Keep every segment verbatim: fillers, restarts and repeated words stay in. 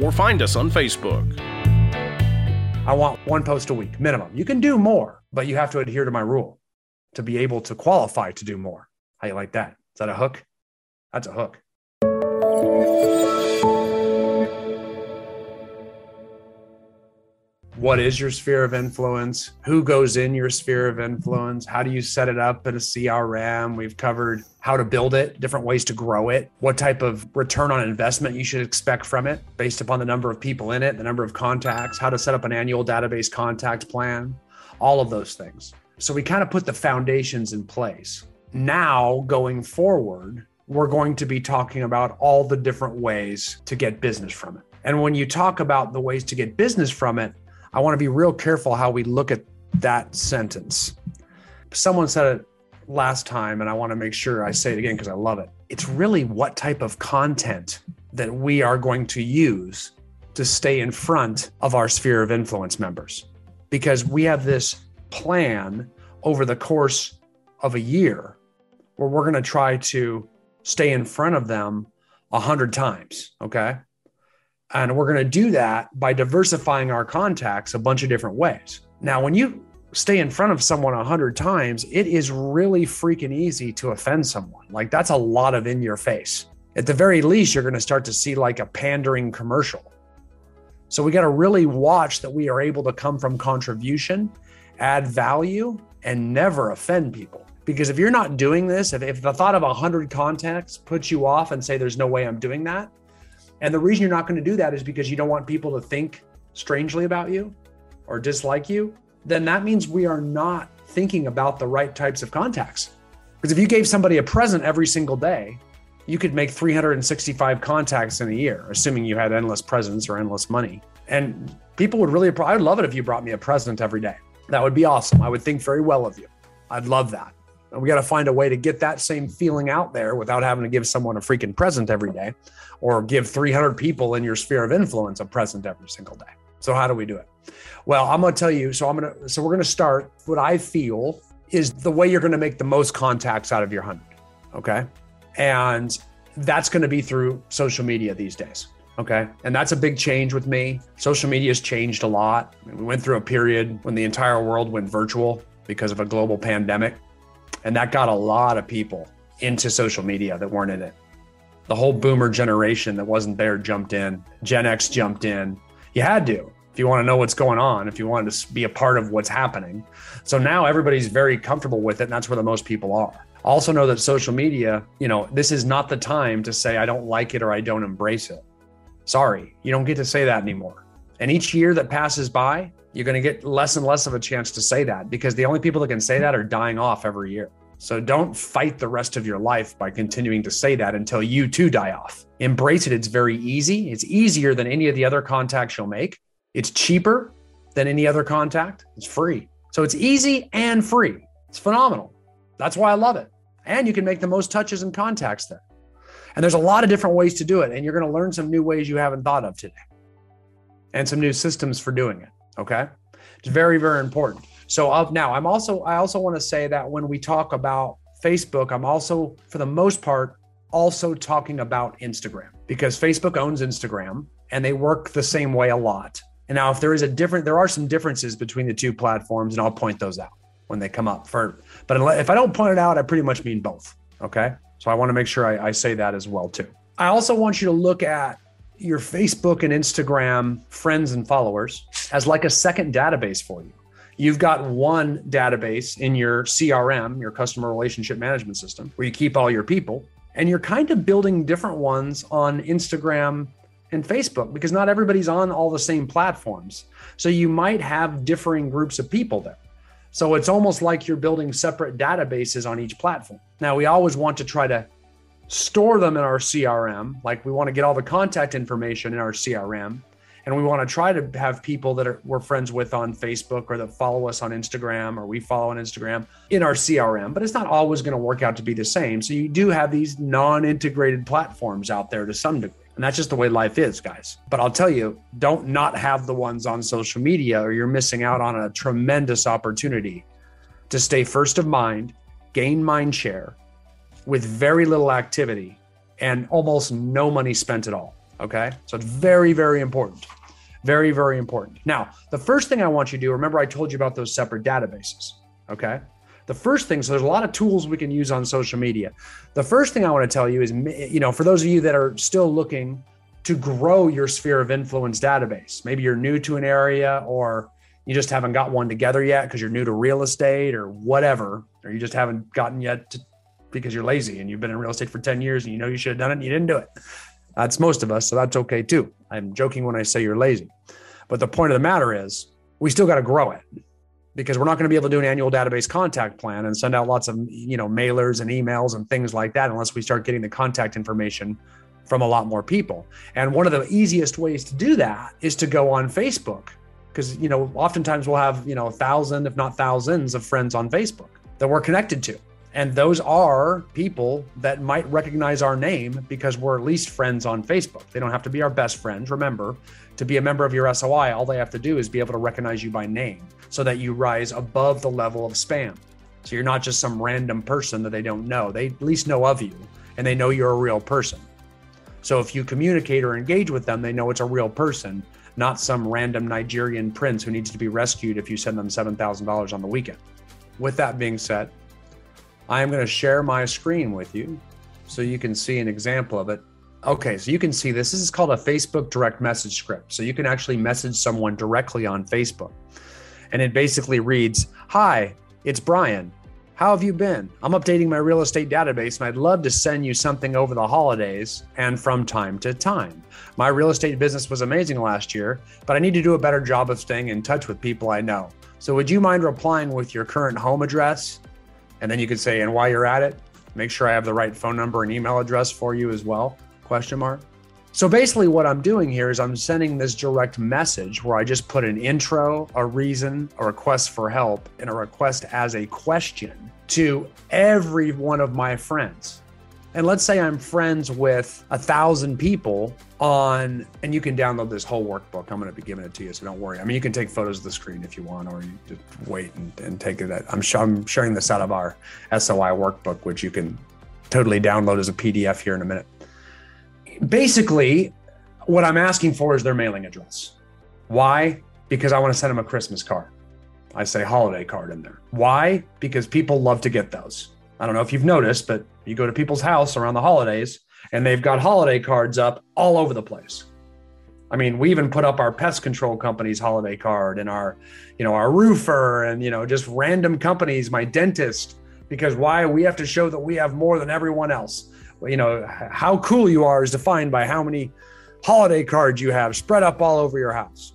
or find us on Facebook. I want one post a week minimum. You can do more, but you have to adhere to my rule to be able to qualify to do more. How you like that? Is that a hook? That's a hook. What is your sphere of influence? Who goes in your sphere of influence? How do you set it up in a C R M? We've covered how to build it, different ways to grow it, what type of return on investment you should expect from it based upon the number of people in it, the number of contacts, how to set up an annual database contact plan, all of those things. So we kind of put the foundations in place. Now, going forward, we're going to be talking about all the different ways to get business from it. And when you talk about the ways to get business from it, I want to be real careful how we look at that sentence. Someone said it last time, and I want to make sure I say it again because I love it. It's really what type of content that we are going to use to stay in front of our sphere of influence members. Because we have this plan over the course of a year where we're going to try to stay in front of them a hundred times, okay? And we're going to do that by diversifying our contacts a bunch of different ways. Now, when you stay in front of someone a hundred times, it is really freaking easy to offend someone. Like, that's a lot of in your face. At the very least, you're going to start to see like a pandering commercial. So we got to really watch that we are able to come from contribution, add value, and never offend people. Because if you're not doing this, if, if the thought of a hundred contacts puts you off and say, there's no way I'm doing that. And the reason you're not going to do that is because you don't want people to think strangely about you or dislike you, then that means we are not thinking about the right types of contacts. Because if you gave somebody a present every single day, you could make three hundred sixty-five contacts in a year, assuming you had endless presents or endless money. And people would really, I would love it if you brought me a present every day. That would be awesome. I would think very well of you. I'd love that. And we got to find a way to get that same feeling out there without having to give someone a freaking present every day or give three hundred people in your sphere of influence a present every single day. So how do we do it? Well, I'm going to tell you, so I'm going to, so we're going to start what I feel is the way you're going to make the most contacts out of your hundred. Okay. And that's going to be through social media these days. Okay. And that's a big change with me. Social media has changed a lot. I mean, we went through a period when the entire world went virtual because of a global pandemic. And that got a lot of people into social media that weren't in it. The whole boomer generation that wasn't there jumped in. Gen X jumped in. You had to, if you want to know what's going on, if you wanted to be a part of what's happening. So now everybody's very comfortable with it. And that's where the most people are. Also know that social media, you know, this is not the time to say, I don't like it or I don't embrace it. Sorry, you don't get to say that anymore. And each year that passes by, you're going to get less and less of a chance to say that because the only people that can say that are dying off every year. So don't fight the rest of your life by continuing to say that until you too die off. Embrace it. It's very easy. It's easier than any of the other contacts you'll make. It's cheaper than any other contact. It's free. So it's easy and free. It's phenomenal. That's why I love it. And you can make the most touches and contacts there. And there's a lot of different ways to do it. And you're going to learn some new ways you haven't thought of today and some new systems for doing it. Okay. It's very, very important. So up now, I'm also, I also want to say that when we talk about Facebook, I'm also, for the most part, also talking about Instagram because Facebook owns Instagram and they work the same way a lot. And now if there is a different, there are some differences between the two platforms and I'll point those out when they come up for, but if I don't point it out, I pretty much mean both. Okay. So I want to make sure I, I say that as well too. I also want you to look at your Facebook and Instagram friends and followers as like a second database for you. You've got one database in your C R M, your customer relationship management system, where you keep all your people, and you're kind of building different ones on Instagram and Facebook because not everybody's on all the same platforms. So you might have differing groups of people there. So it's almost like you're building separate databases on each platform. Now, we always want to try to store them in our C R M, like we want to get all the contact information in our C R M. And we want to try to have people that are, we're friends with on Facebook or that follow us on Instagram or we follow on Instagram in our C R M, but it's not always going to work out to be the same. So you do have these non-integrated platforms out there to some degree. And that's just the way life is, guys. But I'll tell you, don't not have the ones on social media or you're missing out on a tremendous opportunity to stay first of mind, gain mind share with very little activity and almost no money spent at all. Okay. So it's very, very important. Very, very important. Now, the first thing I want you to do, remember I told you about those separate databases, okay? The first thing, so there's a lot of tools we can use on social media. The first thing I want to tell you is, you know, for those of you that are still looking to grow your sphere of influence database, maybe you're new to an area or you just haven't got one together yet because you're new to real estate or whatever, or you just haven't gotten yet to, because you're lazy and you've been in real estate for ten years and you know you should have done it and you didn't do it. That's most of us, so that's okay too. I'm joking when I say you're lazy. But the point of the matter is we still got to grow it because we're not going to be able to do an annual database contact plan and send out lots of, you know, mailers and emails and things like that unless we start getting the contact information from a lot more people. And one of the easiest ways to do that is to go on Facebook because, you know, oftentimes we'll have, you know, a thousand, if not thousands of friends on Facebook that we're connected to. And those are people that might recognize our name because we're at least friends on Facebook. They don't have to be our best friends. Remember, to be a member of your S O I, all they have to do is be able to recognize you by name so that you rise above the level of spam. So you're not just some random person that they don't know. They at least know of you and they know you're a real person. So if you communicate or engage with them, they know it's a real person, not some random Nigerian prince who needs to be rescued if you send them seven thousand dollars on the weekend. With that being said, I am going to share my screen with you so you can see an example of it. Okay, so you can see this. This is called a Facebook direct message script. So you can actually message someone directly on Facebook. And it basically reads, "Hi, it's Brian. How have you been? I'm updating my real estate database and I'd love to send you something over the holidays and from time to time. My real estate business was amazing last year, but I need to do a better job of staying in touch with people I know. So would you mind replying with your current home address?" And then you could say, "And while you're at it, make sure I have the right phone number and email address for you as well, question mark." So basically what I'm doing here is I'm sending this direct message where I just put an intro, a reason, a request for help, and a request as a question to every one of my friends. And let's say I'm friends with a thousand people on, and you can download this whole workbook. I'm going to be giving it to you, so don't worry. I mean, you can take photos of the screen if you want, or you just wait and, and take it. I'm, sh- I'm sharing this out of our S O I workbook, which you can totally download as a P D F here in a minute. Basically, what I'm asking for is their mailing address. Why? Because I want to send them a Christmas card. I say holiday card in there. Why? Because people love to get those. I don't know if you've noticed, but you go to people's house around the holidays and they've got holiday cards up all over the place. I mean, we even put up our pest control company's holiday card and our, you know, our roofer and, you know, just random companies, my dentist, because why? We have to show that we have more than everyone else. You know, how cool you are is defined by how many holiday cards you have spread up all over your house.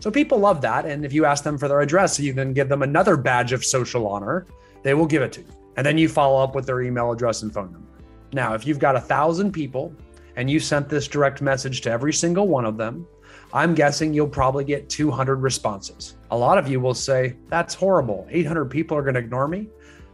So people love that. And if you ask them for their address, you then give them another badge of social honor, they will give it to you. And then you follow up with their email address and phone number. Now, if you've got a thousand people and you sent this direct message to every single one of them, I'm guessing you'll probably get two hundred responses. A lot of you will say, "That's horrible. eight hundred people are going to ignore me."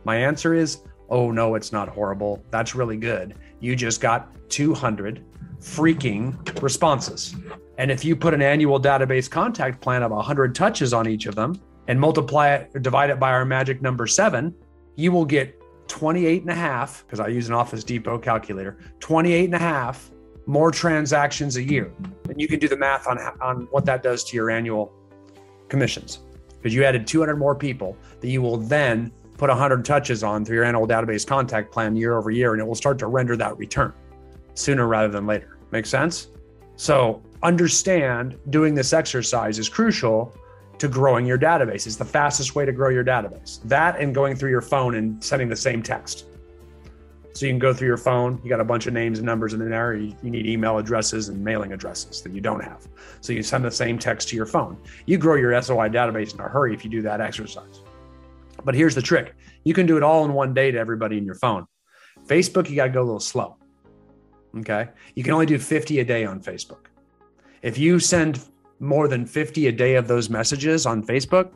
My answer is, oh no, it's not horrible. That's really good. You just got two hundred freaking responses. And if you put an annual database contact plan of one hundred touches on each of them and multiply it or divide it by our magic number seven, you will get twenty-eight and a half, because I use an Office Depot calculator, twenty-eight and a half more transactions a year. And you can do the math on, on what that does to your annual commissions, because you added two hundred more people that you will then put one hundred touches on through your annual database contact plan year over year, and it will start to render that return sooner rather than later. Make sense? So understand doing this exercise is crucial to growing your database. It's the fastest way to grow your database. That and going through your phone and sending the same text. So you can go through your phone, you got a bunch of names and numbers in there, you need email addresses and mailing addresses that you don't have. So you send the same text to your phone. You grow your S O I database in a hurry if you do that exercise. But here's the trick. You can do it all in one day to everybody in your phone. Facebook, you got to go a little slow. Okay. You can only do fifty a day on Facebook. If you send more than fifty a day of those messages on Facebook,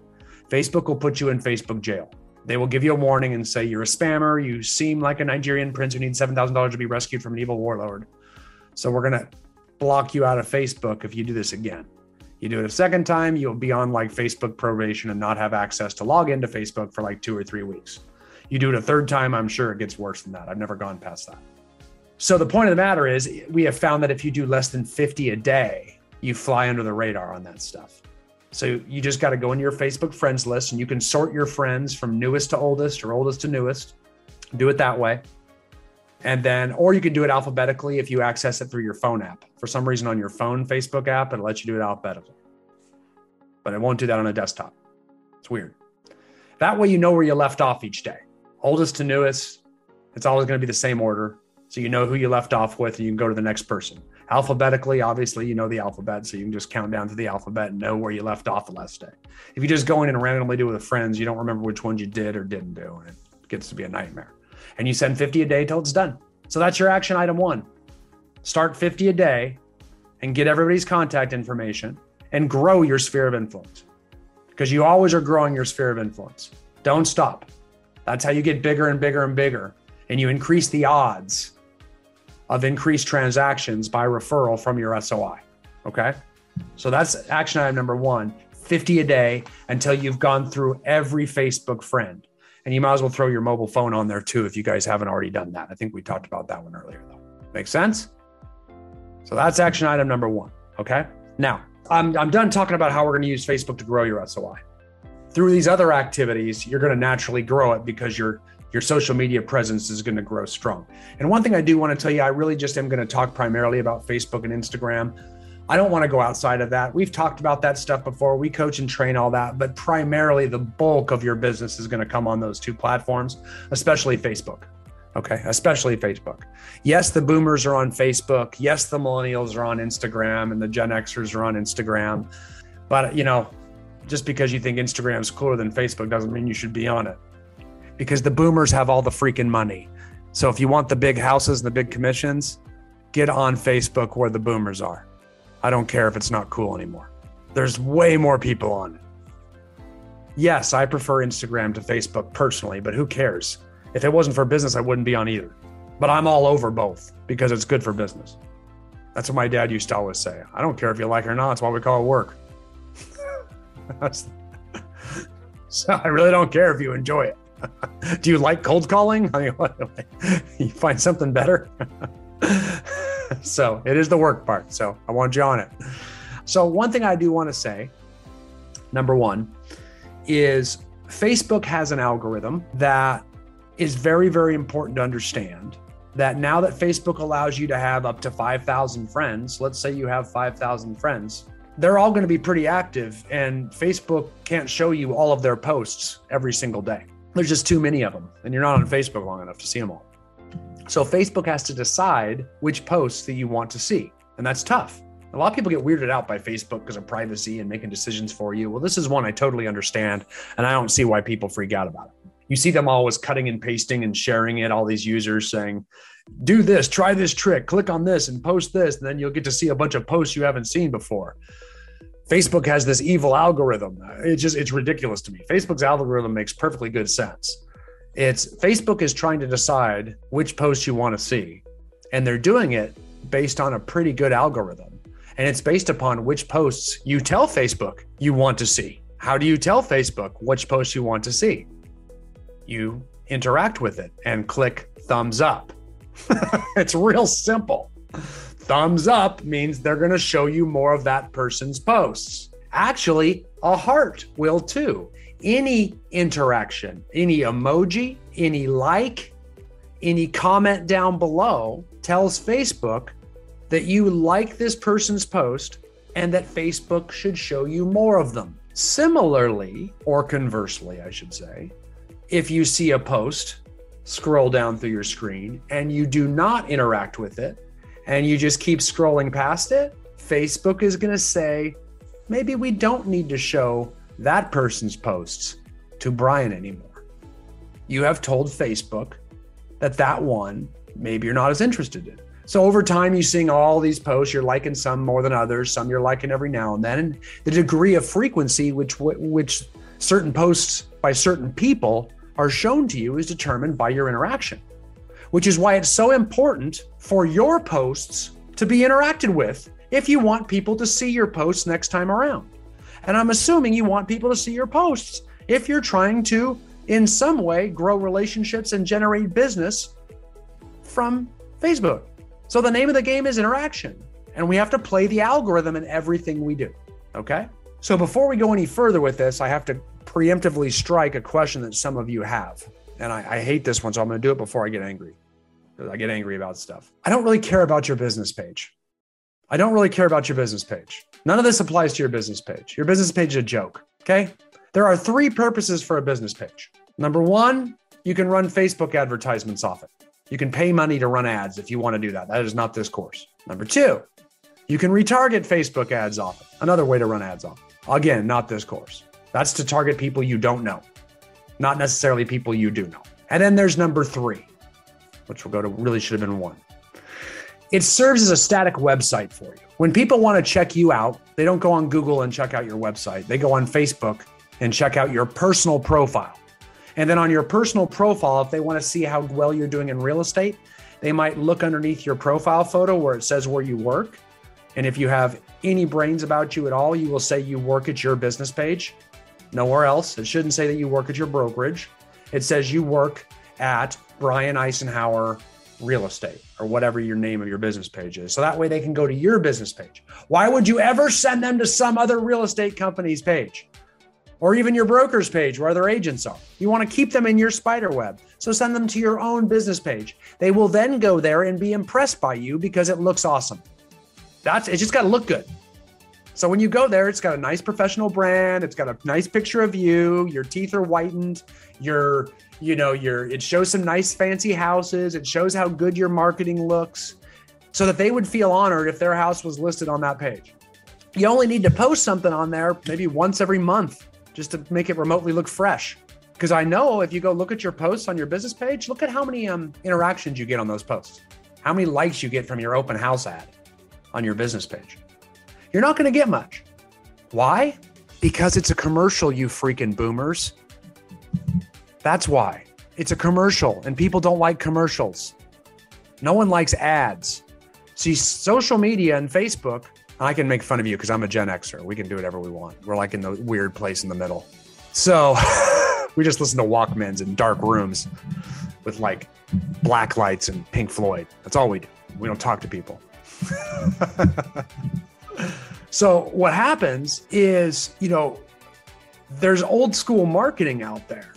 Facebook will put you in Facebook jail. They will give you a warning and say, you're a spammer. You seem like a Nigerian prince who needs seven thousand dollars to be rescued from an evil warlord. So we're going to block you out of Facebook if you do this again. You do it a second time, you'll be on like Facebook probation and not have access to log into Facebook for like two or three weeks. You do it a third time, I'm sure it gets worse than that. I've never gone past that. So the point of the matter is, we have found that if you do less than fifty a day, you fly under the radar on that stuff. So you just got to go into your Facebook friends list and you can sort your friends from newest to oldest or oldest to newest. Do it that way. And then, or you can do it alphabetically if you access it through your phone app. For some reason on your phone, Facebook app, it'll let you do it alphabetically. But it won't do that on a desktop. It's weird. That way you know where you left off each day. Oldest to newest, it's always going to be the same order. So you know who you left off with and you can go to the next person. Alphabetically, obviously, you know the alphabet, so you can just count down to the alphabet and know where you left off the last day. If you just go in and randomly do it with friends, you don't remember which ones you did or didn't do, and it gets to be a nightmare. And you send fifty a day till it's done. So that's your action item one. Start fifty a day and get everybody's contact information and grow your sphere of influence, because you always are growing your sphere of influence. Don't stop. That's how you get bigger and bigger and bigger, and you increase the odds of increased transactions by referral from your S O I, okay? So that's action item number one, fifty a day until you've gone through every Facebook friend. And you might as well throw your mobile phone on there too if you guys haven't already done that. I think we talked about that one earlier though. Make sense? So that's action item number one, okay? Now, I'm, I'm done talking about how we're gonna use Facebook to grow your S O I. Through these other activities, you're gonna naturally grow it because you're your social media presence is going to grow strong. And one thing I do want to tell you, I really just am going to talk primarily about Facebook and Instagram. I don't want to go outside of that. We've talked about that stuff before. We coach and train all that, but primarily the bulk of your business is going to come on those two platforms, especially Facebook. Okay, especially Facebook. Yes, the boomers are on Facebook. Yes, the millennials are on Instagram and the Gen Xers are on Instagram. But, you know, just because you think Instagram's cooler than Facebook doesn't mean you should be on it. Because the boomers have all the freaking money. So if you want the big houses and the big commissions, get on Facebook where the boomers are. I don't care if it's not cool anymore. There's way more people on it. Yes, I prefer Instagram to Facebook personally, but who cares? If it wasn't for business, I wouldn't be on either. But I'm all over both because it's good for business. That's what my dad used to always say. I don't care if you like it or not. That's why we call it work. So I really don't care if you enjoy it. Do you like cold calling? I mean, what, you find something better? So it is the work part. So I want you on it. So one thing I do want to say, number one, is Facebook has an algorithm that is very, very important to understand, that now that Facebook allows you to have up to five thousand friends, let's say you have five thousand friends, they're all going to be pretty active, and Facebook can't show you all of their posts every single day. There's just too many of them, and you're not on Facebook long enough to see them all. So Facebook has to decide which posts that you want to see, and that's tough. A lot of people get weirded out by Facebook because of privacy and making decisions for you. Well, this is one I totally understand, and I don't see why people freak out about it. You see them always cutting and pasting and sharing it, all these users saying, do this, try this trick, click on this and post this, and then you'll get to see a bunch of posts you haven't seen before. Facebook has this evil algorithm. It's just, it's ridiculous to me. Facebook's algorithm makes perfectly good sense. It's Facebook is trying to decide which posts you want to see. And they're doing it based on a pretty good algorithm. And it's based upon which posts you tell Facebook you want to see. How do you tell Facebook which posts you want to see? You interact with it and click thumbs up. It's real simple. Thumbs up means they're going to show you more of that person's posts. Actually, a heart will too. Any interaction, any emoji, any like, any comment down below tells Facebook that you like this person's post and that Facebook should show you more of them. Similarly, or conversely, I should say, if you see a post, scroll down through your screen and you do not interact with it, and you just keep scrolling past it, Facebook is gonna say, maybe we don't need to show that person's posts to Brian anymore. You have told Facebook that that one, maybe you're not as interested in. So over time, you're seeing all these posts, you're liking some more than others, some you're liking every now and then. And the degree of frequency which which certain posts by certain people are shown to you is determined by your interaction, which is why it's so important for your posts to be interacted with if you want people to see your posts next time around. And I'm assuming you want people to see your posts if you're trying to, in some way, grow relationships and generate business from Facebook. So the name of the game is interaction, and we have to play the algorithm in everything we do, okay? So before we go any further with this, I have to preemptively strike a question that some of you have. And I, I hate this one, so I'm gonna do it before I get angry. I get angry about stuff. I don't really care about your business page. I don't really care about your business page. None of this applies to your business page. Your business page is a joke, okay? There are three purposes for a business page. Number one, you can run Facebook advertisements off it. You can pay money to run ads if you want to do that. That is not this course. Number two, you can retarget Facebook ads off it. Another way to run ads off it. Again, not this course. That's to target people you don't know, not necessarily people you do know. And then there's number three, which we'll go to, really should have been one. It serves as a static website for you. When people want to check you out, they don't go on Google and check out your website. They go on Facebook and check out your personal profile. And then on your personal profile, if they want to see how well you're doing in real estate, they might look underneath your profile photo where it says where you work. And if you have any brains about you at all, you will say you work at your business page, nowhere else. It shouldn't say that you work at your brokerage. It says you work at Brian Icenhower Real Estate or whatever your name of your business page is. So that way they can go to your business page. Why would you ever send them to some other real estate company's page? Or even your broker's page where their agents are. You want to keep them in your spider web. So send them to your own business page. They will then go there and be impressed by you because it looks awesome. That's, it's just got to look good. So when you go there, it's got a nice professional brand. It's got a nice picture of you. Your teeth are whitened. Your, you know, your, it shows some nice fancy houses. It shows how good your marketing looks so that they would feel honored if their house was listed on that page. You only need to post something on there maybe once every month, just to make it remotely look fresh. Because I know if you go look at your posts on your business page, look at how many um, interactions you get on those posts, how many likes you get from your open house ad on your business page. You're not gonna get much. Why? Because it's a commercial, you freaking boomers. That's why. It's a commercial and people don't like commercials. No one likes ads. See, social media and Facebook, I can make fun of you because I'm a Gen Xer. We can do whatever we want. We're like in the weird place in the middle. So we just listen to Walkmans in dark rooms with like black lights and Pink Floyd. That's all we do. We don't talk to people. So what happens is, you know, there's old school marketing out there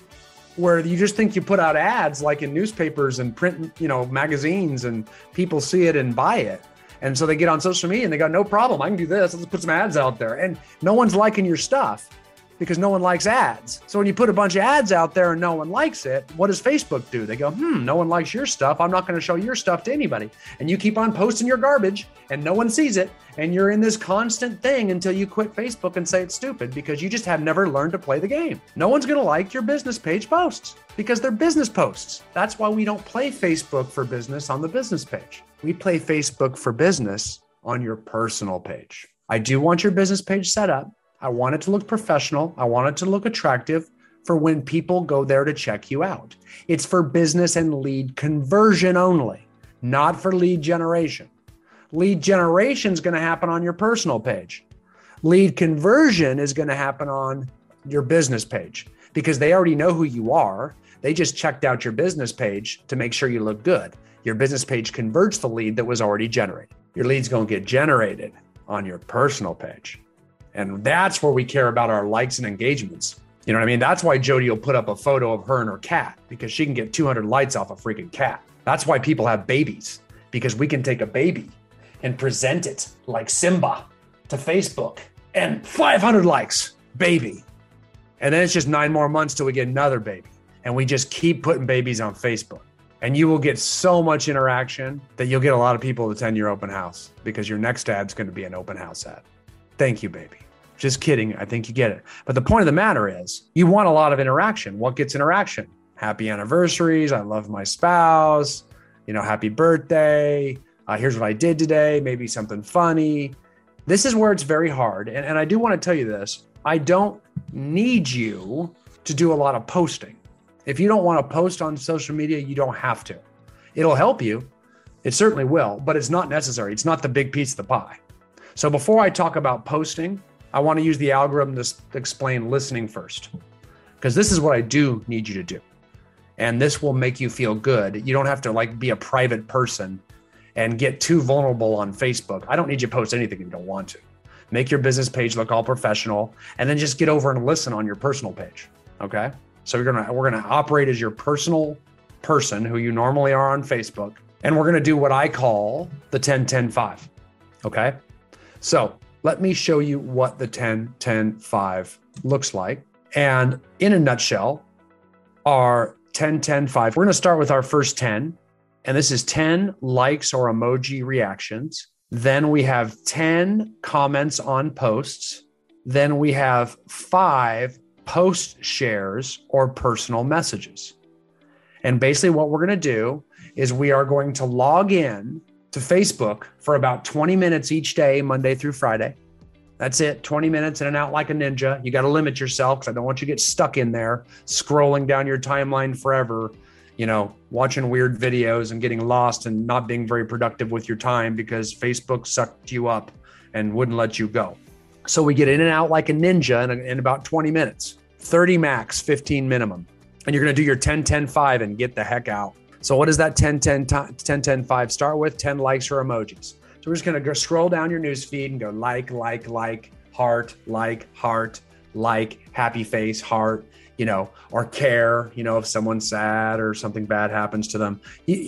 where you just think you put out ads like in newspapers and print, you know, magazines, and people see it and buy it. And so they get on social media and they go, no problem, I can do this. Let's put some ads out there. And no one's liking your stuff because no one likes ads. So when you put a bunch of ads out there and no one likes it, what does Facebook do? They go, hmm, no one likes your stuff. I'm not going to show your stuff to anybody. And you keep on posting your garbage and no one sees it. And you're in this constant thing until you quit Facebook and say it's stupid because you just have never learned to play the game. No one's going to like your business page posts because they're business posts. That's why we don't play Facebook for business on the business page. We play Facebook for business on your personal page. I do want your business page set up. I want it to look professional. I want it to look attractive for when people go there to check you out. It's for business and lead conversion only, not for lead generation. Lead generation is going to happen on your personal page. Lead conversion is going to happen on your business page because they already know who you are. They just checked out your business page to make sure you look good. Your business page converts the lead that was already generated. Your lead's going to get generated on your personal page. And that's where we care about our likes and engagements. You know what I mean? That's why Jody will put up a photo of her and her cat because she can get two hundred likes off a freaking cat. That's why people have babies, because we can take a baby and present it like Simba to Facebook and five hundred likes, baby. And then it's just nine more months till we get another baby. And we just keep putting babies on Facebook. And you will get so much interaction that you'll get a lot of people to attend your open house because your next ad's going to be an open house ad. Thank you, baby. Just kidding. I think you get it. But the point of the matter is you want a lot of interaction. What gets interaction? Happy anniversaries. I love my spouse. You know, happy birthday. Uh, here's what I did today, maybe something funny. This is where it's very hard. And, and I do want to tell you this. I don't need you to do a lot of posting. If you don't want to post on social media, you don't have to. It'll help you. It certainly will, but it's not necessary. It's not the big piece of the pie. So before I talk about posting, I want to use the algorithm to explain listening first, because this is what I do need you to do. And this will make you feel good. You don't have to like be a private person and get too vulnerable on Facebook. I don't need you to post anything if you don't want to. Make your business page look all professional, and then just get over and listen on your personal page, okay? So we're gonna, we're gonna operate as your personal person who you normally are on Facebook, and we're gonna do what I call the ten ten five, okay? So let me show you what the ten ten five looks like. And in a nutshell, our ten ten five, we're gonna start with our first ten, and this is ten likes or emoji reactions. Then we have ten comments on posts. Then we have five post shares or personal messages. And basically what we're going to do is we are going to log in to Facebook for about twenty minutes each day, Monday through Friday. That's it, twenty minutes in and out like a ninja. You got to limit yourself because I don't want you to get stuck in there scrolling down your timeline forever, you know, watching weird videos and getting lost and not being very productive with your time because Facebook sucked you up and wouldn't let you go. So we get in and out like a ninja in, in about twenty minutes, thirty max, fifteen minimum. And you're going to do your ten ten five and get the heck out. So what does that ten ten five start with? ten likes or emojis. So we're just going to go scroll down your newsfeed and go like, like, like, heart, like, heart, like, happy face, heart, you know, or care, you know, if someone's sad or something bad happens to them.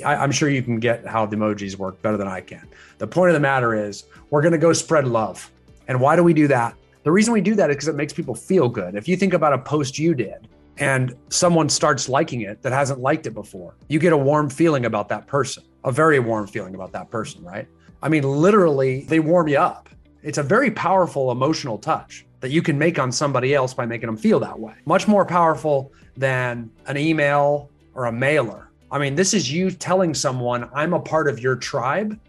I'm sure you can get how the emojis work better than I can. The point of the matter is we're going to go spread love. And why do we do that? The reason we do that is because it makes people feel good. If you think about a post you did and someone starts liking it that hasn't liked it before, you get a warm feeling about that person, a very warm feeling about that person, right? I mean, literally, they warm you up. It's a very powerful emotional touch that you can make on somebody else by making them feel that way. Much more powerful than an email or a mailer. I mean, this is you telling someone, I'm a part of your tribe.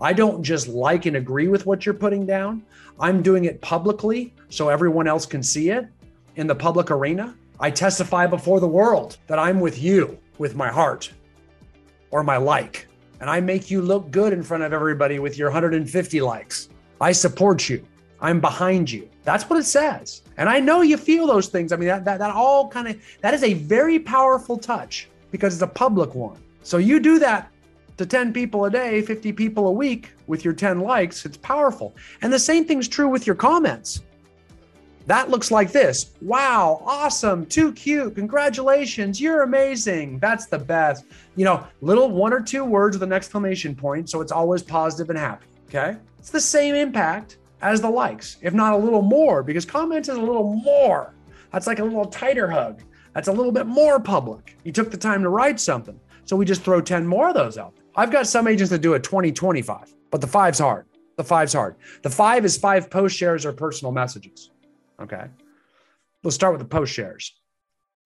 I don't just like and agree with what you're putting down. I'm doing it publicly so everyone else can see it in the public arena. I testify before the world that I'm with you with my heart or my like, and I make you look good in front of everybody with your one hundred fifty likes. I support you. I'm behind you. That's what it says. And I know you feel those things. I mean, that that, that all kind of, that is a very powerful touch because it's a public one. So you do that to ten people a day, fifty people a week with your ten likes, it's powerful. And the same thing's true with your comments. That looks like this. Wow, awesome, too cute, congratulations, you're amazing, that's the best. You know, little one or two words with an exclamation point, so it's always positive and happy, okay? It's the same impact as the likes, if not a little more, because comments is a little more. That's like a little tighter hug. That's a little bit more public. You took the time to write something. So we just throw ten more of those out. I've got some agents that do a twenty twenty-five, but the five's hard. The five's hard. The five is five post shares or personal messages. Okay. Let's start with the post shares.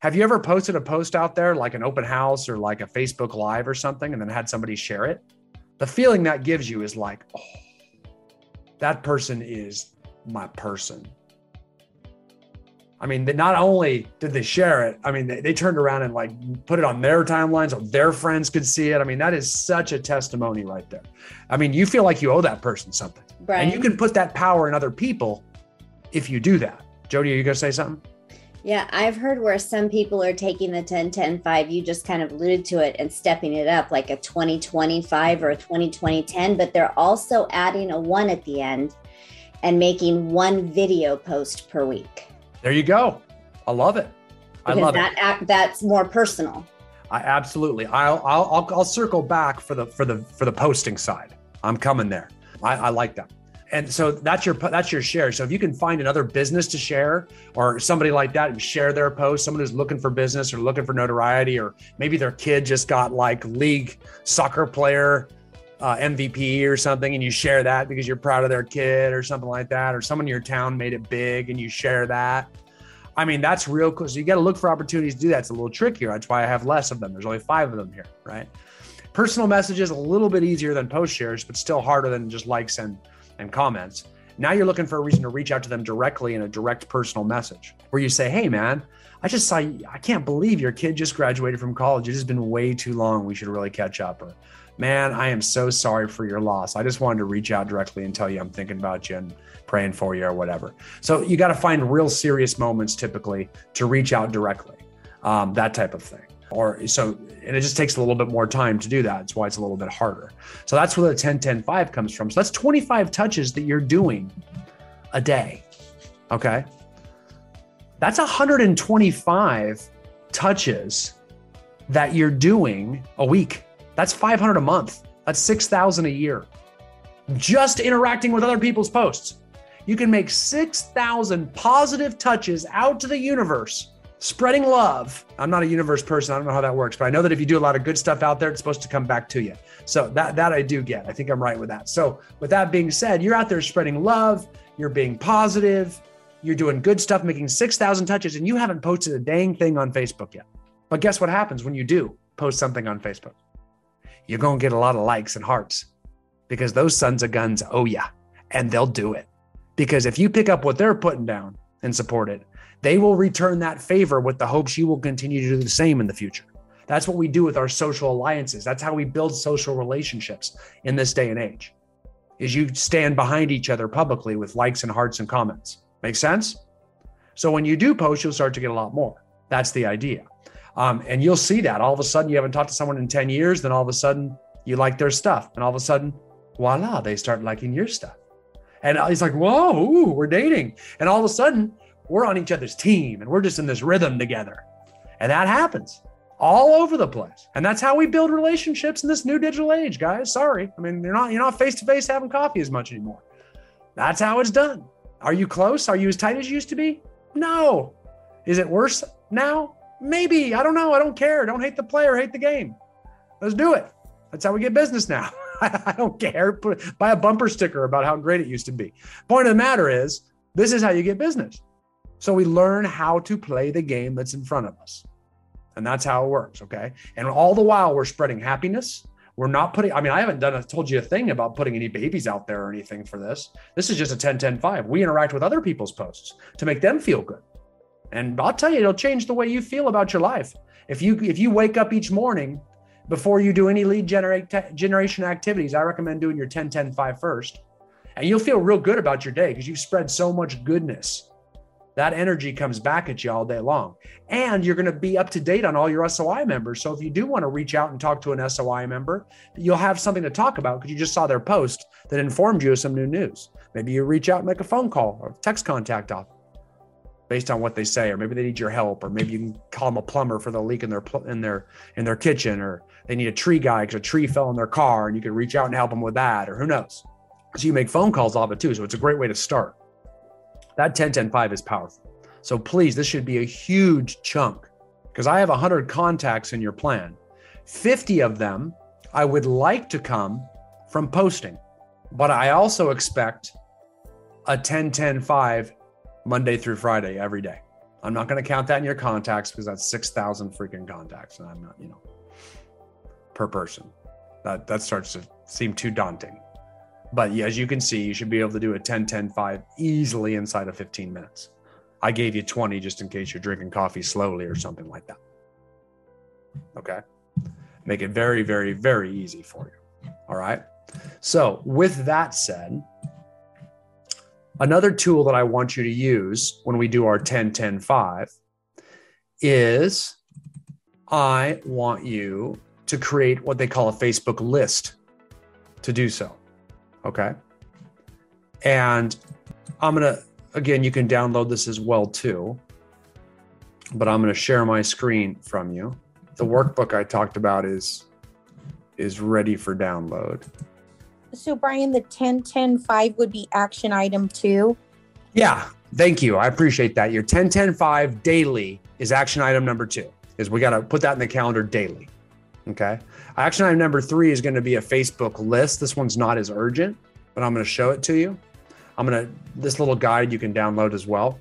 Have you ever posted a post out there like an open house or like a Facebook Live or something and then had somebody share it? The feeling that gives you is like, oh, that person is my person. I mean, not only did they share it, I mean, they, they turned around and like put it on their timeline so their friends could see it. I mean, that is such a testimony right there. I mean, you feel like you owe that person something. Right. And you can put that power in other people if you do that. Jody, are you going to say something? Yeah, I've heard where some people are taking the ten ten five, you just kind of alluded to it, and stepping it up like a twenty twenty-five or a twenty twenty ten, but they're also adding a one at the end and making one video post per week. There you go. I love it. I because love that, it. That's more personal. I absolutely. I'll, I'll I'll I'll circle back for the for the for the posting side. I'm coming there. I, I like that. And so that's your that's your share. So if you can find another business to share or somebody like that and share their post, someone who's looking for business or looking for notoriety, or maybe their kid just got like league soccer player uh, M V P or something, and you share that because you're proud of their kid or something like that, or someone in your town made it big and you share that. I mean, that's real cool. So you got to look for opportunities to do that. It's a little trickier. That's why I have less of them. There's only five of them here, right? Personal messages, a little bit easier than post shares, but still harder than just likes and, and comments. Now you're looking for a reason to reach out to them directly in a direct personal message where you say, hey man, I just saw you. I can't believe your kid just graduated from college. It has been way too long. We should really catch up. Or, man, I am so sorry for your loss. I just wanted to reach out directly and tell you I'm thinking about you and praying for you or whatever. So you got to find real serious moments typically to reach out directly, um, that type of thing. Or so, and it just takes a little bit more time to do that. That's why it's a little bit harder. So that's where the ten ten five comes from. So that's twenty-five touches that you're doing a day. Okay. That's one hundred twenty-five touches that you're doing a week. That's five hundred a month. That's six thousand a year. Just interacting with other people's posts. You can make six thousand positive touches out to the universe, spreading love. I'm not a universe person. I don't know how that works, but I know that if you do a lot of good stuff out there, it's supposed to come back to you. So that, that I do get. I think I'm right with that. So with that being said, you're out there spreading love. You're being positive. You're doing good stuff, making six thousand touches, and you haven't posted a dang thing on Facebook yet. But guess what happens when you do post something on Facebook? You're going to get a lot of likes and hearts because those sons of guns owe you, and they'll do it. Because if you pick up what they're putting down and support it, they will return that favor with the hopes you will continue to do the same in the future. That's what we do with our social alliances. That's how we build social relationships in this day and age, is you stand behind each other publicly with likes and hearts and comments. Make sense? So when you do post, you'll start to get a lot more. That's the idea. Um, and you'll see that all of a sudden you haven't talked to someone in ten years. Then all of a sudden you like their stuff. And all of a sudden, voila, they start liking your stuff. And it's like, whoa, ooh, we're dating. And all of a sudden we're on each other's team and we're just in this rhythm together. And that happens all over the place. And that's how we build relationships in this new digital age, guys. Sorry. I mean, you're not, you're not face-to-face having coffee as much anymore. That's how it's done. Are you close? Are you as tight as you used to be? No. Is it worse now? Maybe. I don't know. I don't care. Don't hate the player. Hate the game. Let's do it. That's how we get business now. I don't care. Put, buy a bumper sticker about how great it used to be. Point of the matter is, this is how you get business. So we learn how to play the game that's in front of us. And that's how it works. Okay. And all the while we're spreading happiness. We're not putting, I mean, I haven't done, I told you a thing about putting any babies out there or anything for this. This is just a ten ten five. We interact with other people's posts to make them feel good. And I'll tell you, it'll change the way you feel about your life. If you, if you wake up each morning before you do any lead generate, generation activities, I recommend doing your ten ten five first, and you'll feel real good about your day because you've spread so much goodness. That energy comes back at you all day long. And you're going to be up to date on all your S O I members. So if you do want to reach out and talk to an S O I member, you'll have something to talk about because you just saw their post that informed you of some new news. Maybe you reach out and make a phone call or text contact off based on what they say, or maybe they need your help, or maybe you can call them a plumber for the leak in their in their, in their kitchen, or they need a tree guy because a tree fell in their car and you can reach out and help them with that, or who knows. So you make phone calls off it too. So it's a great way to start. That ten ten five is powerful. So please, this should be a huge chunk because I have one hundred contacts in your plan. fifty of them I would like to come from posting, but I also expect a ten ten five Monday through Friday every day. I'm not going to count that in your contacts because that's six thousand freaking contacts, and I'm not, you know, per person. That that starts to seem too daunting. But yeah, as you can see, you should be able to do a ten ten five easily inside of fifteen minutes. I gave you twenty just in case you're drinking coffee slowly or something like that. Okay. Make it very, very, very easy for you. All right. So with that said, another tool that I want you to use when we do our ten ten five is I want you to create what they call a Facebook list to do so. Okay. And I'm going to, again, you can download this as well too, but I'm going to share my screen from you. The workbook I talked about is, is ready for download. So Brian, the ten ten five would be action item two. Yeah. Thank you. I appreciate that. Your ten ten five daily is action item number two, is we got to put that in the calendar daily. Okay. Action item number three is going to be a Facebook list. This one's not as urgent, but I'm going to show it to you. I'm going to, this little guide you can download as well.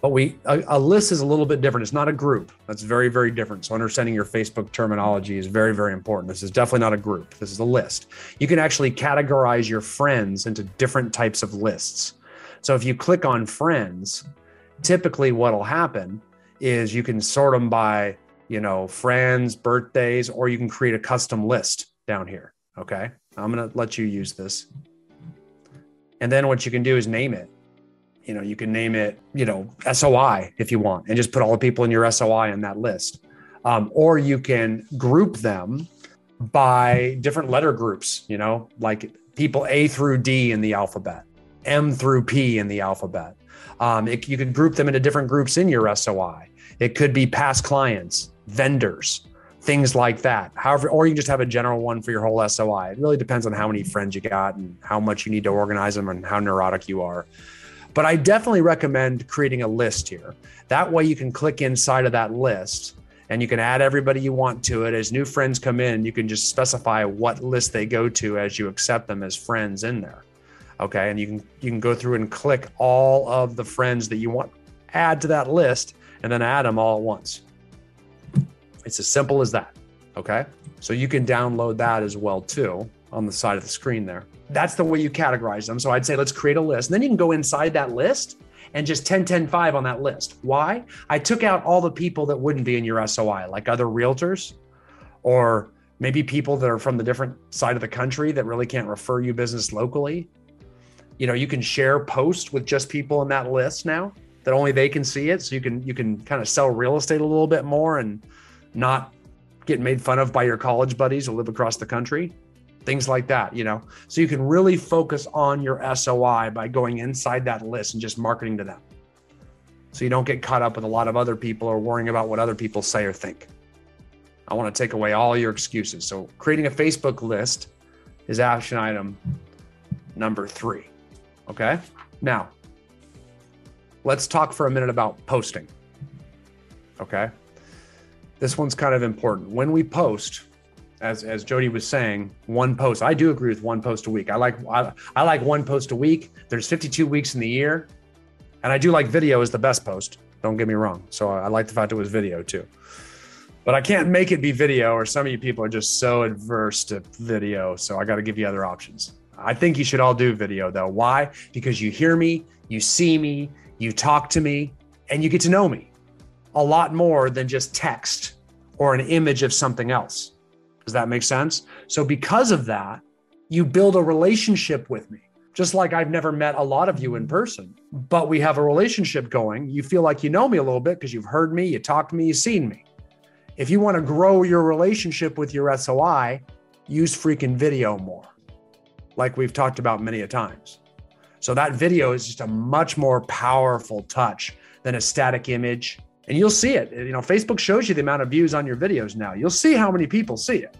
But we a, a list is a little bit different. It's not a group. That's very, very different. So understanding your Facebook terminology is very, very important. This is definitely not a group. This is a list. You can actually categorize your friends into different types of lists. So if you click on friends, typically what'll happen is you can sort them by, you know, friends, birthdays, or you can create a custom list down here. Okay. I'm going to let you use this. And then what you can do is name it. You know, you can name it, you know, S O I if you want, and just put all the people in your S O I in that list. Um, or you can group them by different letter groups, you know, like people A through D in the alphabet, M through P in the alphabet. Um, it, you could group them into different groups in your S O I. It could be past clients, vendors, things like that. However, or you can just have a general one for your whole S O I. It really depends on how many friends you got and how much you need to organize them and how neurotic you are. But I definitely recommend creating a list here. That way you can click inside of that list and you can add everybody you want to it. As new friends come in, you can just specify what list they go to as you accept them as friends in there. Okay, and you can you can go through and click all of the friends that you want, add to that list, and then add them all at once. It's as simple as that, okay? So you can download that as well too on the side of the screen there. That's the way you categorize them. So I'd say let's create a list. And then you can go inside that list and just ten, ten, five on that list. Why? I took out all the people that wouldn't be in your S O I, like other realtors, or maybe people that are from the different side of the country that really can't refer you business locally. You know, you can share posts with just people in that list now that only they can see it. So you can you can kind of sell real estate a little bit more and not get made fun of by your college buddies who live across the country. Things like that, you know, so you can really focus on your S O I by going inside that list and just marketing to them. So you don't get caught up with a lot of other people or worrying about what other people say or think. I want to take away all your excuses. So creating a Facebook list is action item number three. Okay. Now let's talk for a minute about posting. Okay. This one's kind of important. When we post, As, as Jody was saying, one post. I do agree with one post a week. I like I, I like one post a week. There's fifty-two weeks in the year. And I do like video is the best post. Don't get me wrong. So I, I like the fact it was video too. But I can't make it be video, or some of you people are just so adverse to video. So I got to give you other options. I think you should all do video though. Why? Because you hear me, you see me, you talk to me, and you get to know me a lot more than just text or an image of something else. Does that make sense? So because of that, you build a relationship with me, just like I've never met a lot of you in person, but we have a relationship going. You feel like you know me a little bit because you've heard me, you talked to me, you've seen me. If you want to grow your relationship with your S O I, use freaking video more, like we've talked about many a times. So that video is just a much more powerful touch than a static image. And you'll see it, you know, Facebook shows you the amount of views on your videos now. You'll see how many people see it.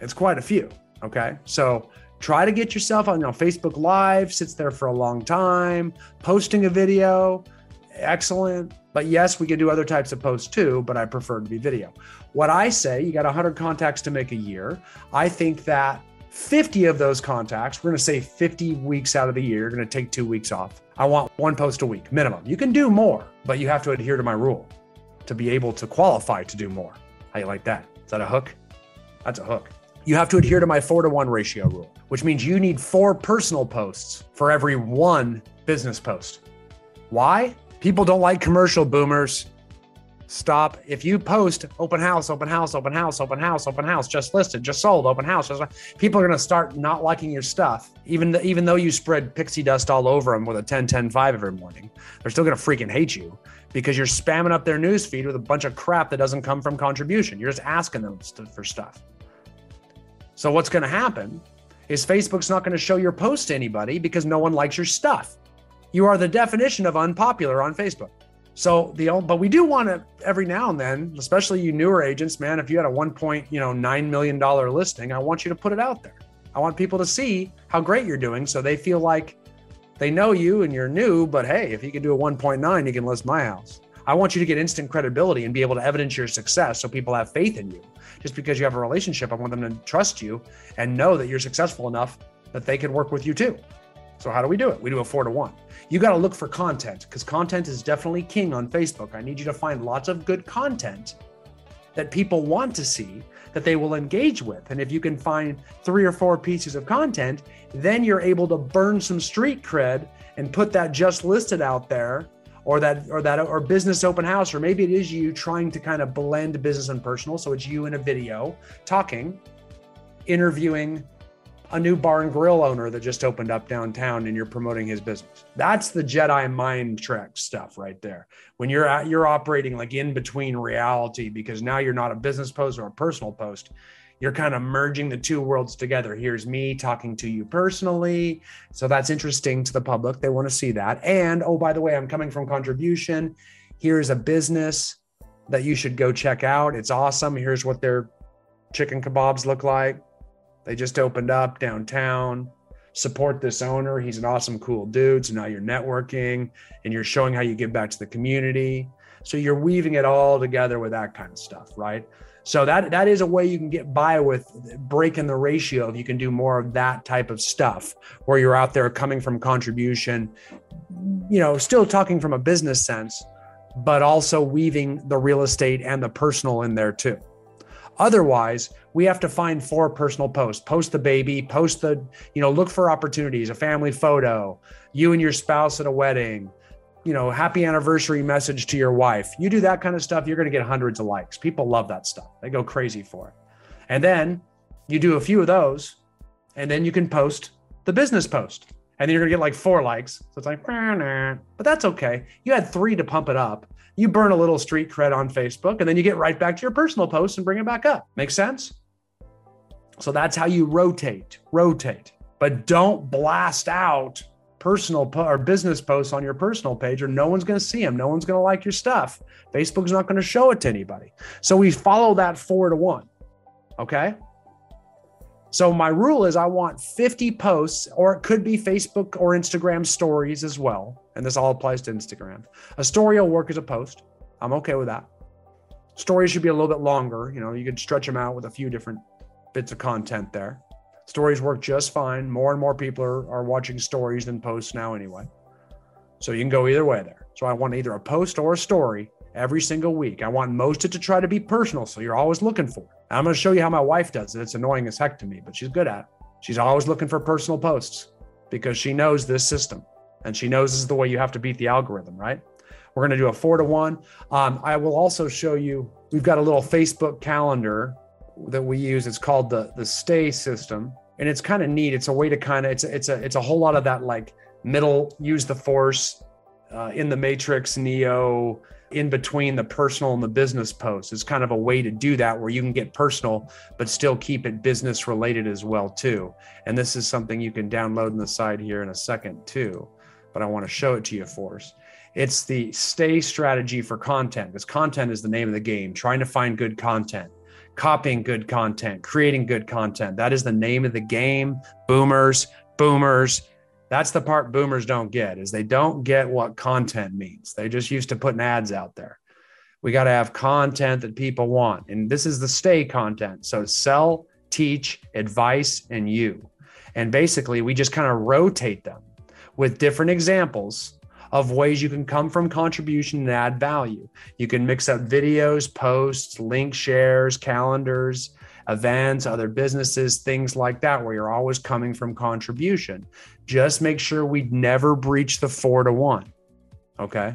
It's quite a few, okay? So try to get yourself on, you know, Facebook Live, sits there for a long time, posting a video, excellent. But yes, we can do other types of posts too, but I prefer to be video. What I say, you got one hundred contacts to make a year. I think that fifty of those contacts, we're gonna say fifty weeks out of the year, you're gonna take two weeks off. I want one post a week, minimum. You can do more, but you have to adhere to my rule to be able to qualify to do more. How you like that? Is that a hook? That's a hook. You have to adhere to my four to one ratio rule, which means you need four personal posts for every one business post. Why? People don't like commercial boomers. Stop. If you post open house, open house, open house, open house, open house, just listed, just sold, open house, just, people are going to start not liking your stuff. Even, th- even though you spread pixie dust all over them with a ten, ten, five every morning, they're still going to freaking hate you because you're spamming up their newsfeed with a bunch of crap that doesn't come from contribution. You're just asking them st- for stuff. So what's going to happen is Facebook's not going to show your post to anybody because no one likes your stuff. You are the definition of unpopular on Facebook. So the but we do want to every now and then, especially you newer agents, man, if you had a one point, you know, nine million dollars listing, I want you to put it out there. I want people to see how great you're doing. So they feel like they know you and you're new, but hey, if you can do a one point nine, you can list my house. I want you to get instant credibility and be able to evidence your success so people have faith in you. Just because you have a relationship, I want them to trust you and know that you're successful enough that they can work with you too. So how do we do it? We do a four to one. You got to look for content, because content is definitely king on Facebook. I need you to find lots of good content that people want to see, that they will engage with. And if you can find three or four pieces of content, then you're able to burn some street cred and put that just listed out there, or that, or that, or business open house, or maybe it is you trying to kind of blend business and personal. So it's you in a video talking, interviewing a new bar and grill owner that just opened up downtown, and you're promoting his business. That's the Jedi mind trick stuff right there. When you're at, you're operating like in between reality, because now you're not a business post or a personal post. You're kind of merging the two worlds together. Here's me talking to you personally. So that's interesting to the public. They want to see that. And, oh, by the way, I'm coming from contribution. Here's a business that you should go check out. It's awesome. Here's what their chicken kebabs look like. They just opened up downtown. Support this owner. He's an awesome, cool dude. So now you're networking and you're showing how you give back to the community. So you're weaving it all together with that kind of stuff, right? So that that is a way you can get by with breaking the ratio if you can do more of that type of stuff, where you're out there coming from contribution, you know, still talking from a business sense, but also weaving the real estate and the personal in there too. Otherwise, we have to find four personal posts, post the baby, post the, you know, look for opportunities, a family photo, you and your spouse at a wedding, you know, happy anniversary message to your wife. You do that kind of stuff, you're going to get hundreds of likes. People love that stuff. They go crazy for it. And then you do a few of those, and then you can post the business post, and then you're going to get like four likes. So it's like, nah, but that's okay. You had three to pump it up. You burn a little street cred on Facebook, and then you get right back to your personal posts and bring it back up. Make sense? So that's how you rotate, rotate, but don't blast out personal po- or business posts on your personal page, or no one's going to see them. No one's going to like your stuff. Facebook's not going to show it to anybody. So we follow that four to one. Okay. So my rule is I want fifty posts, or it could be Facebook or Instagram stories as well. And this all applies to Instagram. A story will work as a post. I'm okay with that. Stories should be a little bit longer. You know, you could stretch them out with a few different bits of content there. Stories work just fine. More and more people are, are watching stories than posts now anyway. So you can go either way there. So I want either a post or a story every single week. I want most of it to try to be personal. So you're always looking for it. I'm going to show you how my wife does it. It's annoying as heck to me, but she's good at it. She's always looking for personal posts because she knows this system, and she knows this is the way you have to beat the algorithm, right? We're going to do a four to one. Um, I will also show you, we've got a little Facebook calendar that we use. It's called the, the Stay system. And it's kind of neat. It's a way to kind of, it's a, it's a, it's a whole lot of that, like middle, use the force, uh, in the Matrix, Neo, in between the personal and the business posts. It's kind of a way to do that where you can get personal, but still keep it business related as well too. And this is something you can download on the side here in a second too, but I want to show it to you first. It's the Stay strategy for content, because content is the name of the game. Trying to find good content, copying good content, creating good content. That is the name of the game. Boomers, boomers. That's the part boomers don't get, is they don't get what content means. They just used to putting ads out there. We got to have content that people want. And this is the Stay content. So sell, teach, advice, and you. And basically we just kind of rotate them with different examples of ways you can come from contribution and add value. You can mix up videos, posts, link shares, calendars, events, other businesses, things like that, where you're always coming from contribution. Just make sure we never breach the four to one. Okay.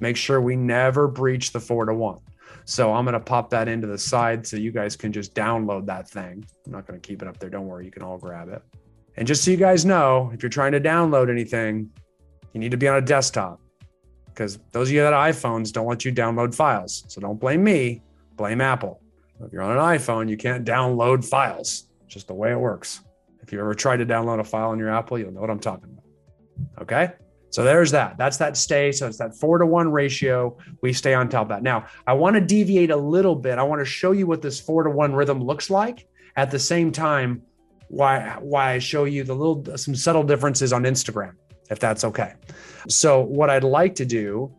Make sure we never breach the four to one. So I'm going to pop that into the side so you guys can just download that thing. I'm not going to keep it up there. Don't worry. You can all grab it. And just so you guys know, if you're trying to download anything, you need to be on a desktop, because those of you that have iPhones don't let you download files. So don't blame me, blame Apple. If you're on an iPhone, you can't download files. It's just the way it works. If you ever try to download a file on your Apple, you'll know what I'm talking about. Okay. So there's that. That's that Stay. So it's that four to one ratio. We stay on top of that. Now I want to deviate a little bit. I want to show you what this four to one rhythm looks like. At the same time, why, why I show you the little, some subtle differences on Instagram, if that's okay. So what I'd like to do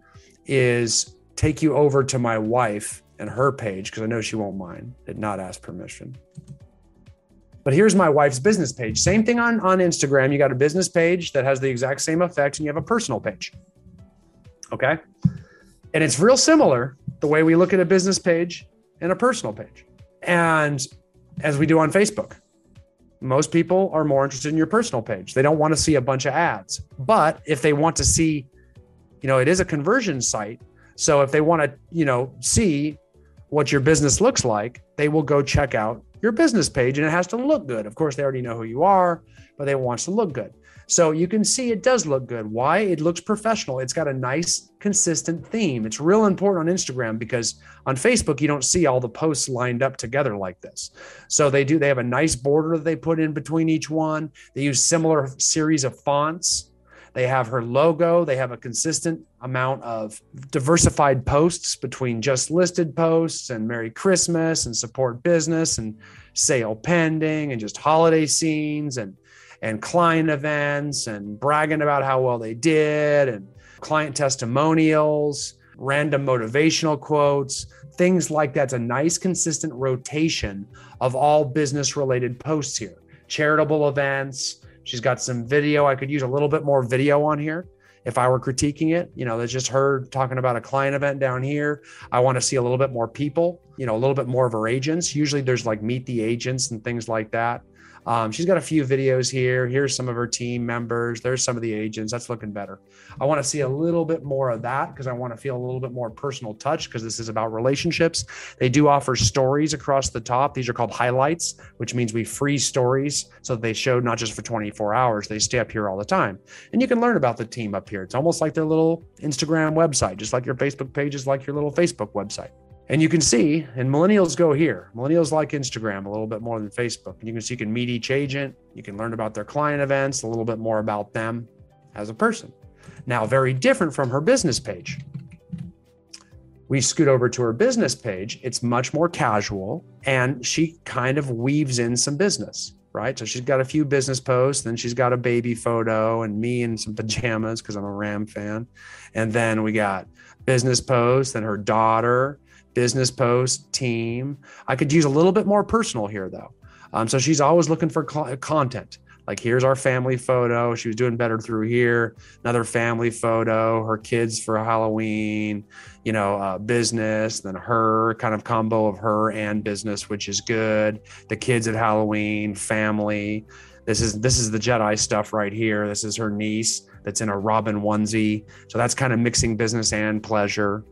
is take you over to my wife and her page, because I know she won't mind. Did not ask permission. But here's my wife's business page. Same thing on, on Instagram. You got a business page that has the exact same effect, and you have a personal page. Okay. And it's real similar the way we look at a business page and a personal page. And as we do on Facebook, most people are more interested in your personal page. They don't want to see a bunch of ads, but if they want to see, you know, it is a conversion site. So if they want to, you know, see what your business looks like, they will go check out your business page, and it has to look good. Of course, they already know who you are, but they want it to look good. So you can see it does look good. Why? It looks professional. It's got a nice, consistent theme. It's real important on Instagram, because on Facebook, you don't see all the posts lined up together like this. So they do, they have a nice border that they put in between each one. They use similar series of fonts. They have her logo. They have a consistent amount of diversified posts between just listed posts and Merry Christmas and support business and sale pending and just holiday scenes and and client events and bragging about how well they did and client testimonials, random motivational quotes, things like that. It's a nice, consistent rotation of all business related posts here. Charitable events. She's got some video. I could use a little bit more video on here if I were critiquing it. You know, that's just her talking about a client event down here. I want to see a little bit more people, you know, a little bit more of her agents. Usually there's like meet the agents and things like that. Um, she's got a few videos here. Here's some of her team members. There's some of the agents. That's looking better. I want to see a little bit more of that because I want to feel a little bit more personal touch, because this is about relationships. They do offer stories across the top. These are called highlights, which means we freeze stories so that they show not just for twenty-four hours. They stay up here all the time. And you can learn about the team up here. It's almost like their little Instagram website, just like your Facebook page is like your little Facebook website. And you can see, and millennials go here. Millennials like Instagram a little bit more than Facebook. And you can see you can meet each agent. You can learn about their client events, a little bit more about them as a person. Now, very different from her business page. We scoot over to her business page. It's much more casual, and she kind of weaves in some business, right? So she's got a few business posts, then she's got a baby photo and me in some pajamas because I'm a Ram fan. And then we got business posts and her daughter, business post, team. I could use a little bit more personal here though. Um, so she's always looking for cl- content. Like here's our family photo. She was doing better through here. Another family photo, her kids for Halloween, you know, uh, business, then her kind of combo of her and business, which is good. The kids at Halloween, family. This is, this is the Jedi stuff right here. This is her niece that's in a Robin onesie. So that's kind of mixing business and pleasure.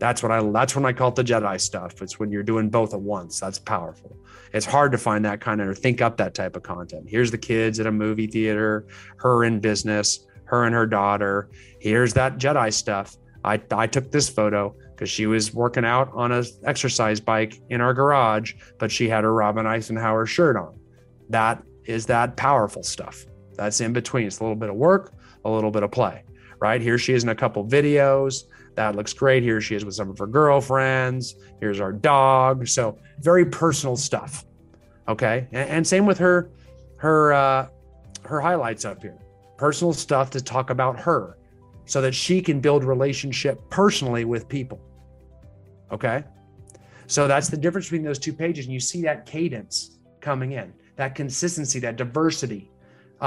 That's what I, that's when I call it the Jedi stuff. It's when you're doing both at once. That's powerful. It's hard to find that kind of, or think up that type of content. Here's the kids at a movie theater, her in business, her and her daughter. Here's that Jedi stuff. I, I took this photo because she was working out on an exercise bike in our garage, but she had her Robin Icenhower shirt on. That is that powerful stuff. That's in between. It's a little bit of work, a little bit of play, right? Here she is in a couple videos. That looks great. Here she is with some of her girlfriends. Here's our dog. So very personal stuff. Okay. And, and same with her, her, uh, her highlights up here, personal stuff to talk about her so that she can build relationship personally with people. Okay. So that's the difference between those two pages. And you see that cadence coming in, that consistency, that diversity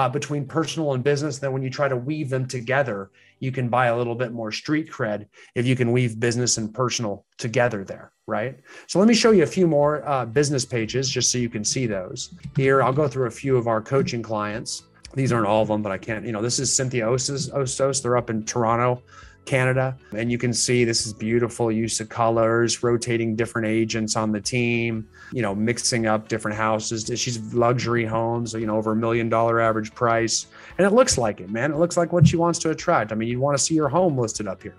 Uh, between personal and business. Then when you try to weave them together, you can buy a little bit more street cred if you can weave business and personal together there, right? So let me show you a few more uh, business pages just so you can see those. Here, I'll go through a few of our coaching clients. These aren't all of them, but I can't, you know, this is Cynthia Ostos. They're up in Toronto, Canada. And you can see this is beautiful use of colors, rotating different agents on the team, you know, mixing up different houses. She's luxury homes, you know, over a million dollar average price. And it looks like it, man. It looks like what she wants to attract. I mean, you want to see your home listed up here,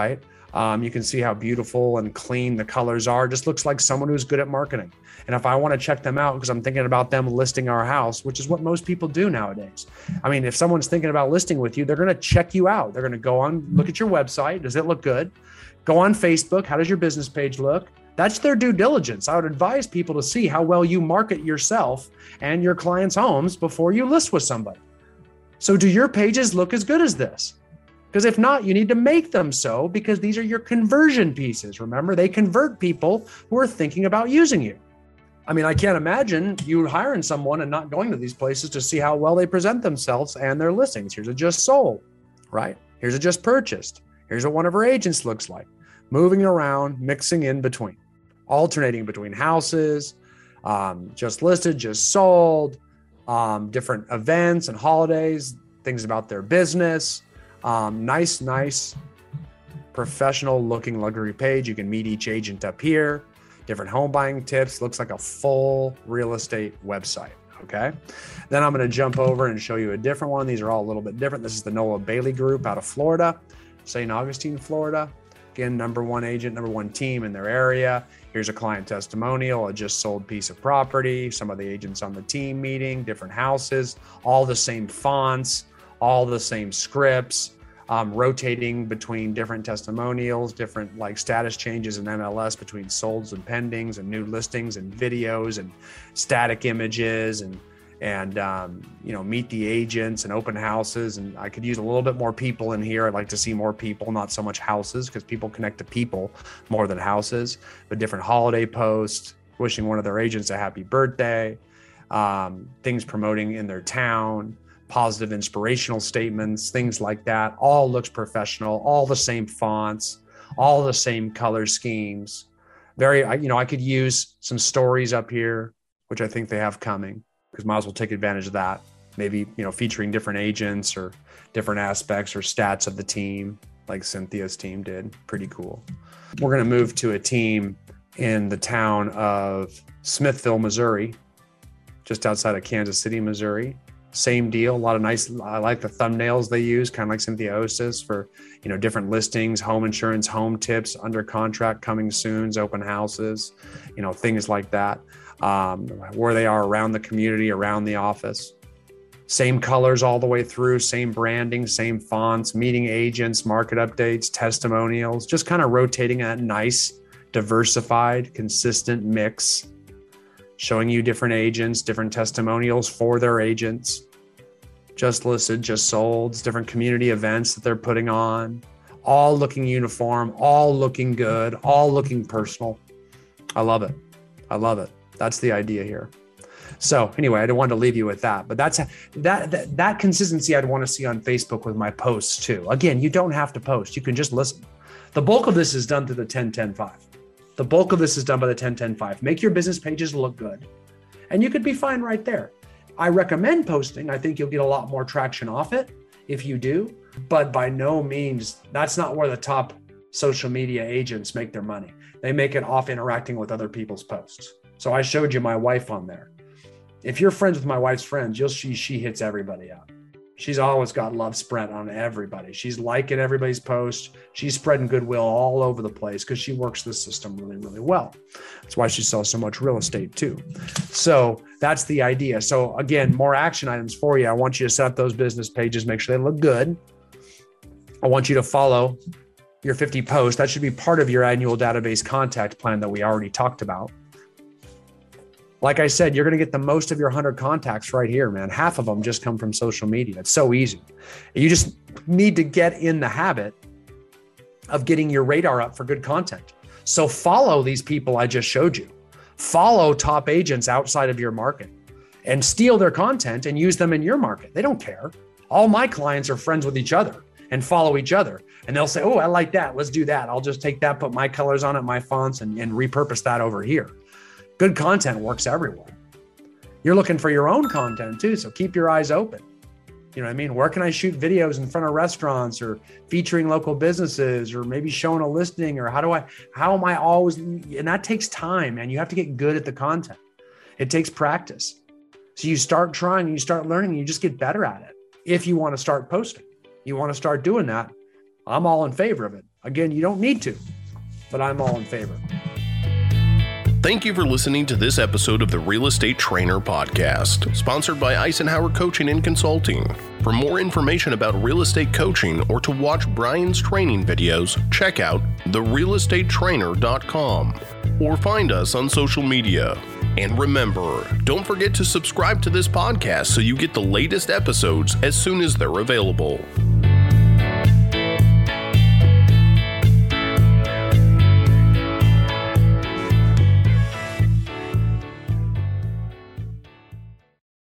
right? Um, you can see how beautiful and clean the colors are. Just looks like someone who's good at marketing. And if I want to check them out, because I'm thinking about them listing our house, which is what most people do nowadays. I mean, if someone's thinking about listing with you, they're going to check you out. They're going to go on, look at your website. Does it look good? Go on Facebook. How does your business page look? That's their due diligence. I would advise people to see how well you market yourself and your clients' homes before you list with somebody. So do your pages look as good as this? Because if not, you need to make them so, because these are your conversion pieces. Remember, they convert people who are thinking about using you. I mean, I can't imagine you hiring someone and not going to these places to see how well they present themselves and their listings. Here's a just sold, right? Here's a just purchased. Here's what one of her agents looks like. Moving around, mixing in between, alternating between houses, um, just listed, just sold, um, different events and holidays, things about their business. Um, nice, nice, professional looking luxury page. You can meet each agent up here. Different home buying tips, looks like a full real estate website, okay? Then I'm gonna jump over and show you a different one. These are all a little bit different. This is the Noah Bailey Group out of Florida, Saint Augustine, Florida. Again, number one agent, number one team in their area. Here's a client testimonial, a just sold piece of property, some of the agents on the team meeting, different houses, all the same fonts, all the same scripts. Um, rotating between different testimonials, different like status changes in M L S between solds and pendings and new listings and videos and static images and, and um, you know, meet the agents and open houses. And I could use a little bit more people in here. I'd like to see more people, not so much houses, because people connect to people more than houses, but different holiday posts, wishing one of their agents a happy birthday, um, things promoting in their town, positive inspirational statements, things like that. All looks professional, all the same fonts, all the same color schemes. Very, you know, I could use some stories up here, which I think they have coming, because might as well take advantage of that. Maybe, you know, featuring different agents or different aspects or stats of the team, like Cynthia's team did. Pretty cool. We're going to move to a team in the town of Smithville, Missouri, just outside of Kansas City, Missouri. Same deal, a lot of nice, I like the thumbnails they use, kind of like Cynthia Ostos for, you know, different listings, home insurance, home tips, under contract, coming soons, open houses, you know, things like that, um, where they are around the community, around the office. Same colors all the way through, same branding, same fonts, meeting agents, market updates, testimonials, just kind of rotating that nice, diversified, consistent mix. Showing you different agents, different testimonials for their agents, just listed, just sold, different community events that they're putting on, all looking uniform, all looking good, all looking personal. I love it. I love it. That's the idea here. So anyway, I don't want to leave you with that, but that's that, that, that consistency I'd want to see on Facebook with my posts too. Again, you don't have to post. You can just listen. The bulk of this is done through the ten ten five. The bulk of this is done by the ten ten five. Make your business pages look good and you could be fine right there. I recommend posting. I think you'll get a lot more traction off it if you do, but by no means, that's not where the top social media agents make their money. They make it off interacting with other people's posts. So I showed you my wife on there. If you're friends with my wife's friends, you'll see she hits everybody up. She's always got love spread on everybody. She's liking everybody's post. She's spreading goodwill all over the place because she works the system really, really well. That's why she sells so much real estate too. So that's the idea. So again, more action items for you. I want you to set up those business pages, make sure they look good. I want you to follow your fifty posts. That should be part of your annual database contact plan that we already talked about. Like I said, you're going to get the most of your one hundred contacts right here, man. Half of them just come from social media. It's so easy. You just need to get in the habit of getting your radar up for good content. So follow these people I just showed you. Follow top agents outside of your market and steal their content and use them in your market. They don't care. All my clients are friends with each other and follow each other. And they'll say, oh, I like that. Let's do that. I'll just take that, put my colors on it, my fonts, and, and repurpose that over here. Good content works everywhere. You're looking for your own content too, so keep your eyes open. You know what I mean? Where can I shoot videos in front of restaurants or featuring local businesses or maybe showing a listing or how do I, how am I always, and that takes time, man. You have to get good at the content. It takes practice. So you start trying, you start learning, and you just get better at it. If you want to start posting, you want to start doing that, I'm all in favor of it. Again, you don't need to, but I'm all in favor. Thank you for listening to this episode of the Real Estate Trainer Podcast, sponsored by Icenhower Coaching and Consulting. For more information about real estate coaching or to watch Brian's training videos, check out the real estate trainer dot com or find us on social media. And remember, don't forget to subscribe to this podcast so you get the latest episodes as soon as they're available.